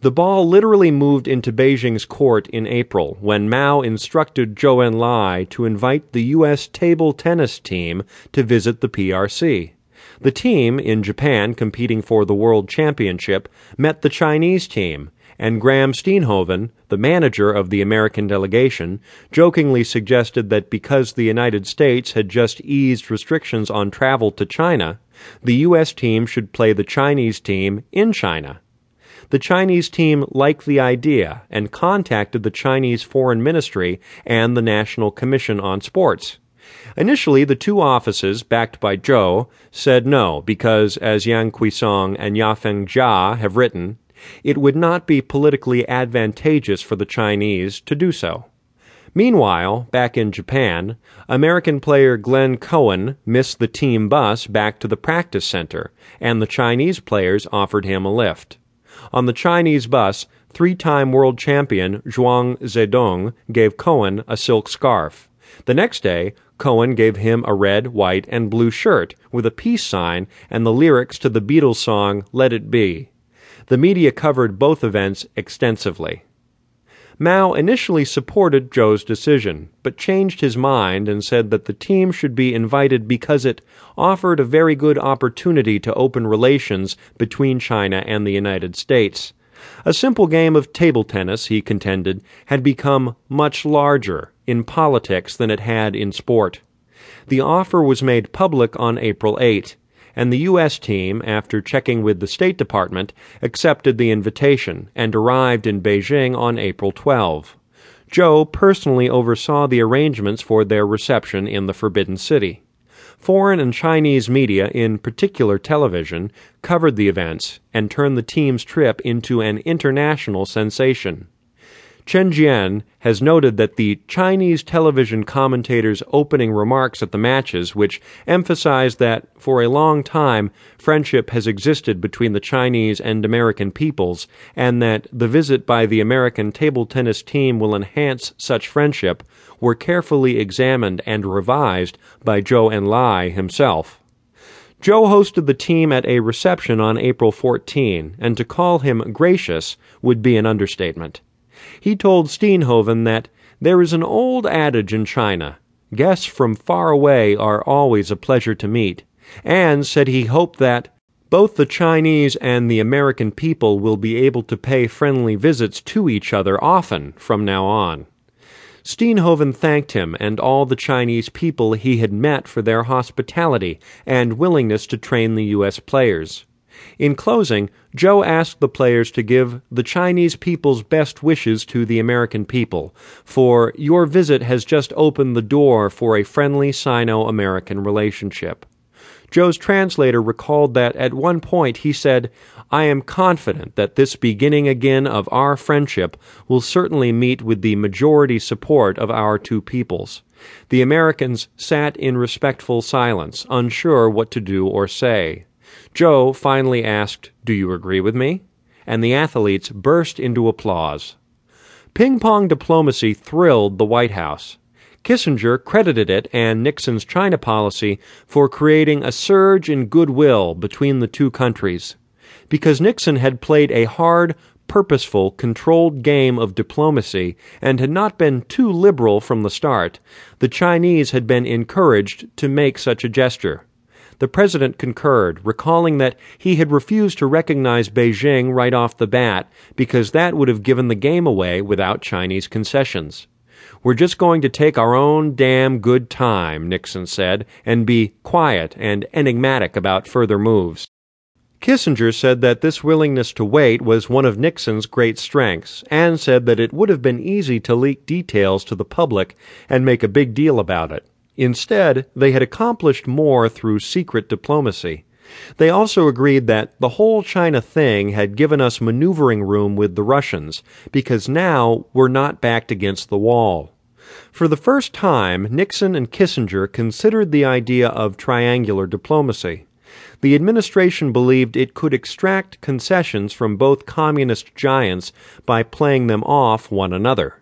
The ball literally moved into Beijing's court in April when Mao instructed Zhou Enlai to invite the U.S. table tennis team to visit the PRC. The team, in Japan competing for the World Championship, met the Chinese team, and Graham Steenhoven, the manager of the American delegation, jokingly suggested that because the United States had just eased restrictions on travel to China, the U.S. team should play the Chinese team in China. The Chinese team liked the idea and contacted the Chinese Foreign Ministry and the National Commission on Sports. Initially, the two offices, backed by Zhou, said no because, as Yang Kuisong and Yafeng Jia have written, it would not be politically advantageous for the Chinese to do so. Meanwhile, back in Japan, American player Glenn Cohen missed the team bus back to the practice center, and the Chinese players offered him a lift. On the Chinese bus, three-time world champion Zhuang Zedong gave Cohen a silk scarf. The next day, Cohen gave him a red, white, and blue shirt with a peace sign and the lyrics to the Beatles song Let It Be. The media covered both events extensively. Mao initially supported Zhou's decision, but changed his mind and said that the team should be invited because it offered a very good opportunity to open relations between China and the United States. A simple game of table tennis, he contended, had become much larger in politics than it had in sport. The offer was made public on April 8, and the U.S. team, after checking with the State Department, accepted the invitation and arrived in Beijing on April 12. Zhou personally oversaw the arrangements for their reception in the Forbidden City. Foreign and Chinese media, in particular television, covered the events and turned the team's trip into an international sensation. Chen Jian has noted that the Chinese television commentators' opening remarks at the matches, which emphasize that, for a long time, friendship has existed between the Chinese and American peoples, and that the visit by the American table tennis team will enhance such friendship, were carefully examined and revised by Zhou Enlai himself. Zhou hosted the team at a reception on April 14, and to call him gracious would be an understatement. He told Steenhoven that there is an old adage in China, guests from far away are always a pleasure to meet, and said he hoped that both the Chinese and the American people will be able to pay friendly visits to each other often from now on. Steenhoven thanked him and all the Chinese people he had met for their hospitality and willingness to train the U.S. players. In closing, Zhou asked the players to give the Chinese people's best wishes to the American people, for your visit has just opened the door for a friendly Sino-American relationship. Zhou's translator recalled that at one point he said, "I am confident that this beginning again of our friendship will certainly meet with the majority support of our two peoples." The Americans sat in respectful silence, unsure what to do or say. Zhou finally asked, "Do you agree with me?" And the athletes burst into applause. Ping-pong diplomacy thrilled the White House. Kissinger credited it and Nixon's China policy for creating a surge in goodwill between the two countries. Because Nixon had played a hard, purposeful, controlled game of diplomacy and had not been too liberal from the start, the Chinese had been encouraged to make such a gesture. The president concurred, recalling that he had refused to recognize Beijing right off the bat because that would have given the game away without Chinese concessions. "We're just going to take our own damn good time," Nixon said, "and be quiet and enigmatic about further moves." Kissinger said that this willingness to wait was one of Nixon's great strengths, and said that it would have been easy to leak details to the public and make a big deal about it. Instead, they had accomplished more through secret diplomacy. They also agreed that the whole China thing had given us maneuvering room with the Russians, because now we're not backed against the wall. For the first time, Nixon and Kissinger considered the idea of triangular diplomacy. The administration believed it could extract concessions from both communist giants by playing them off one another.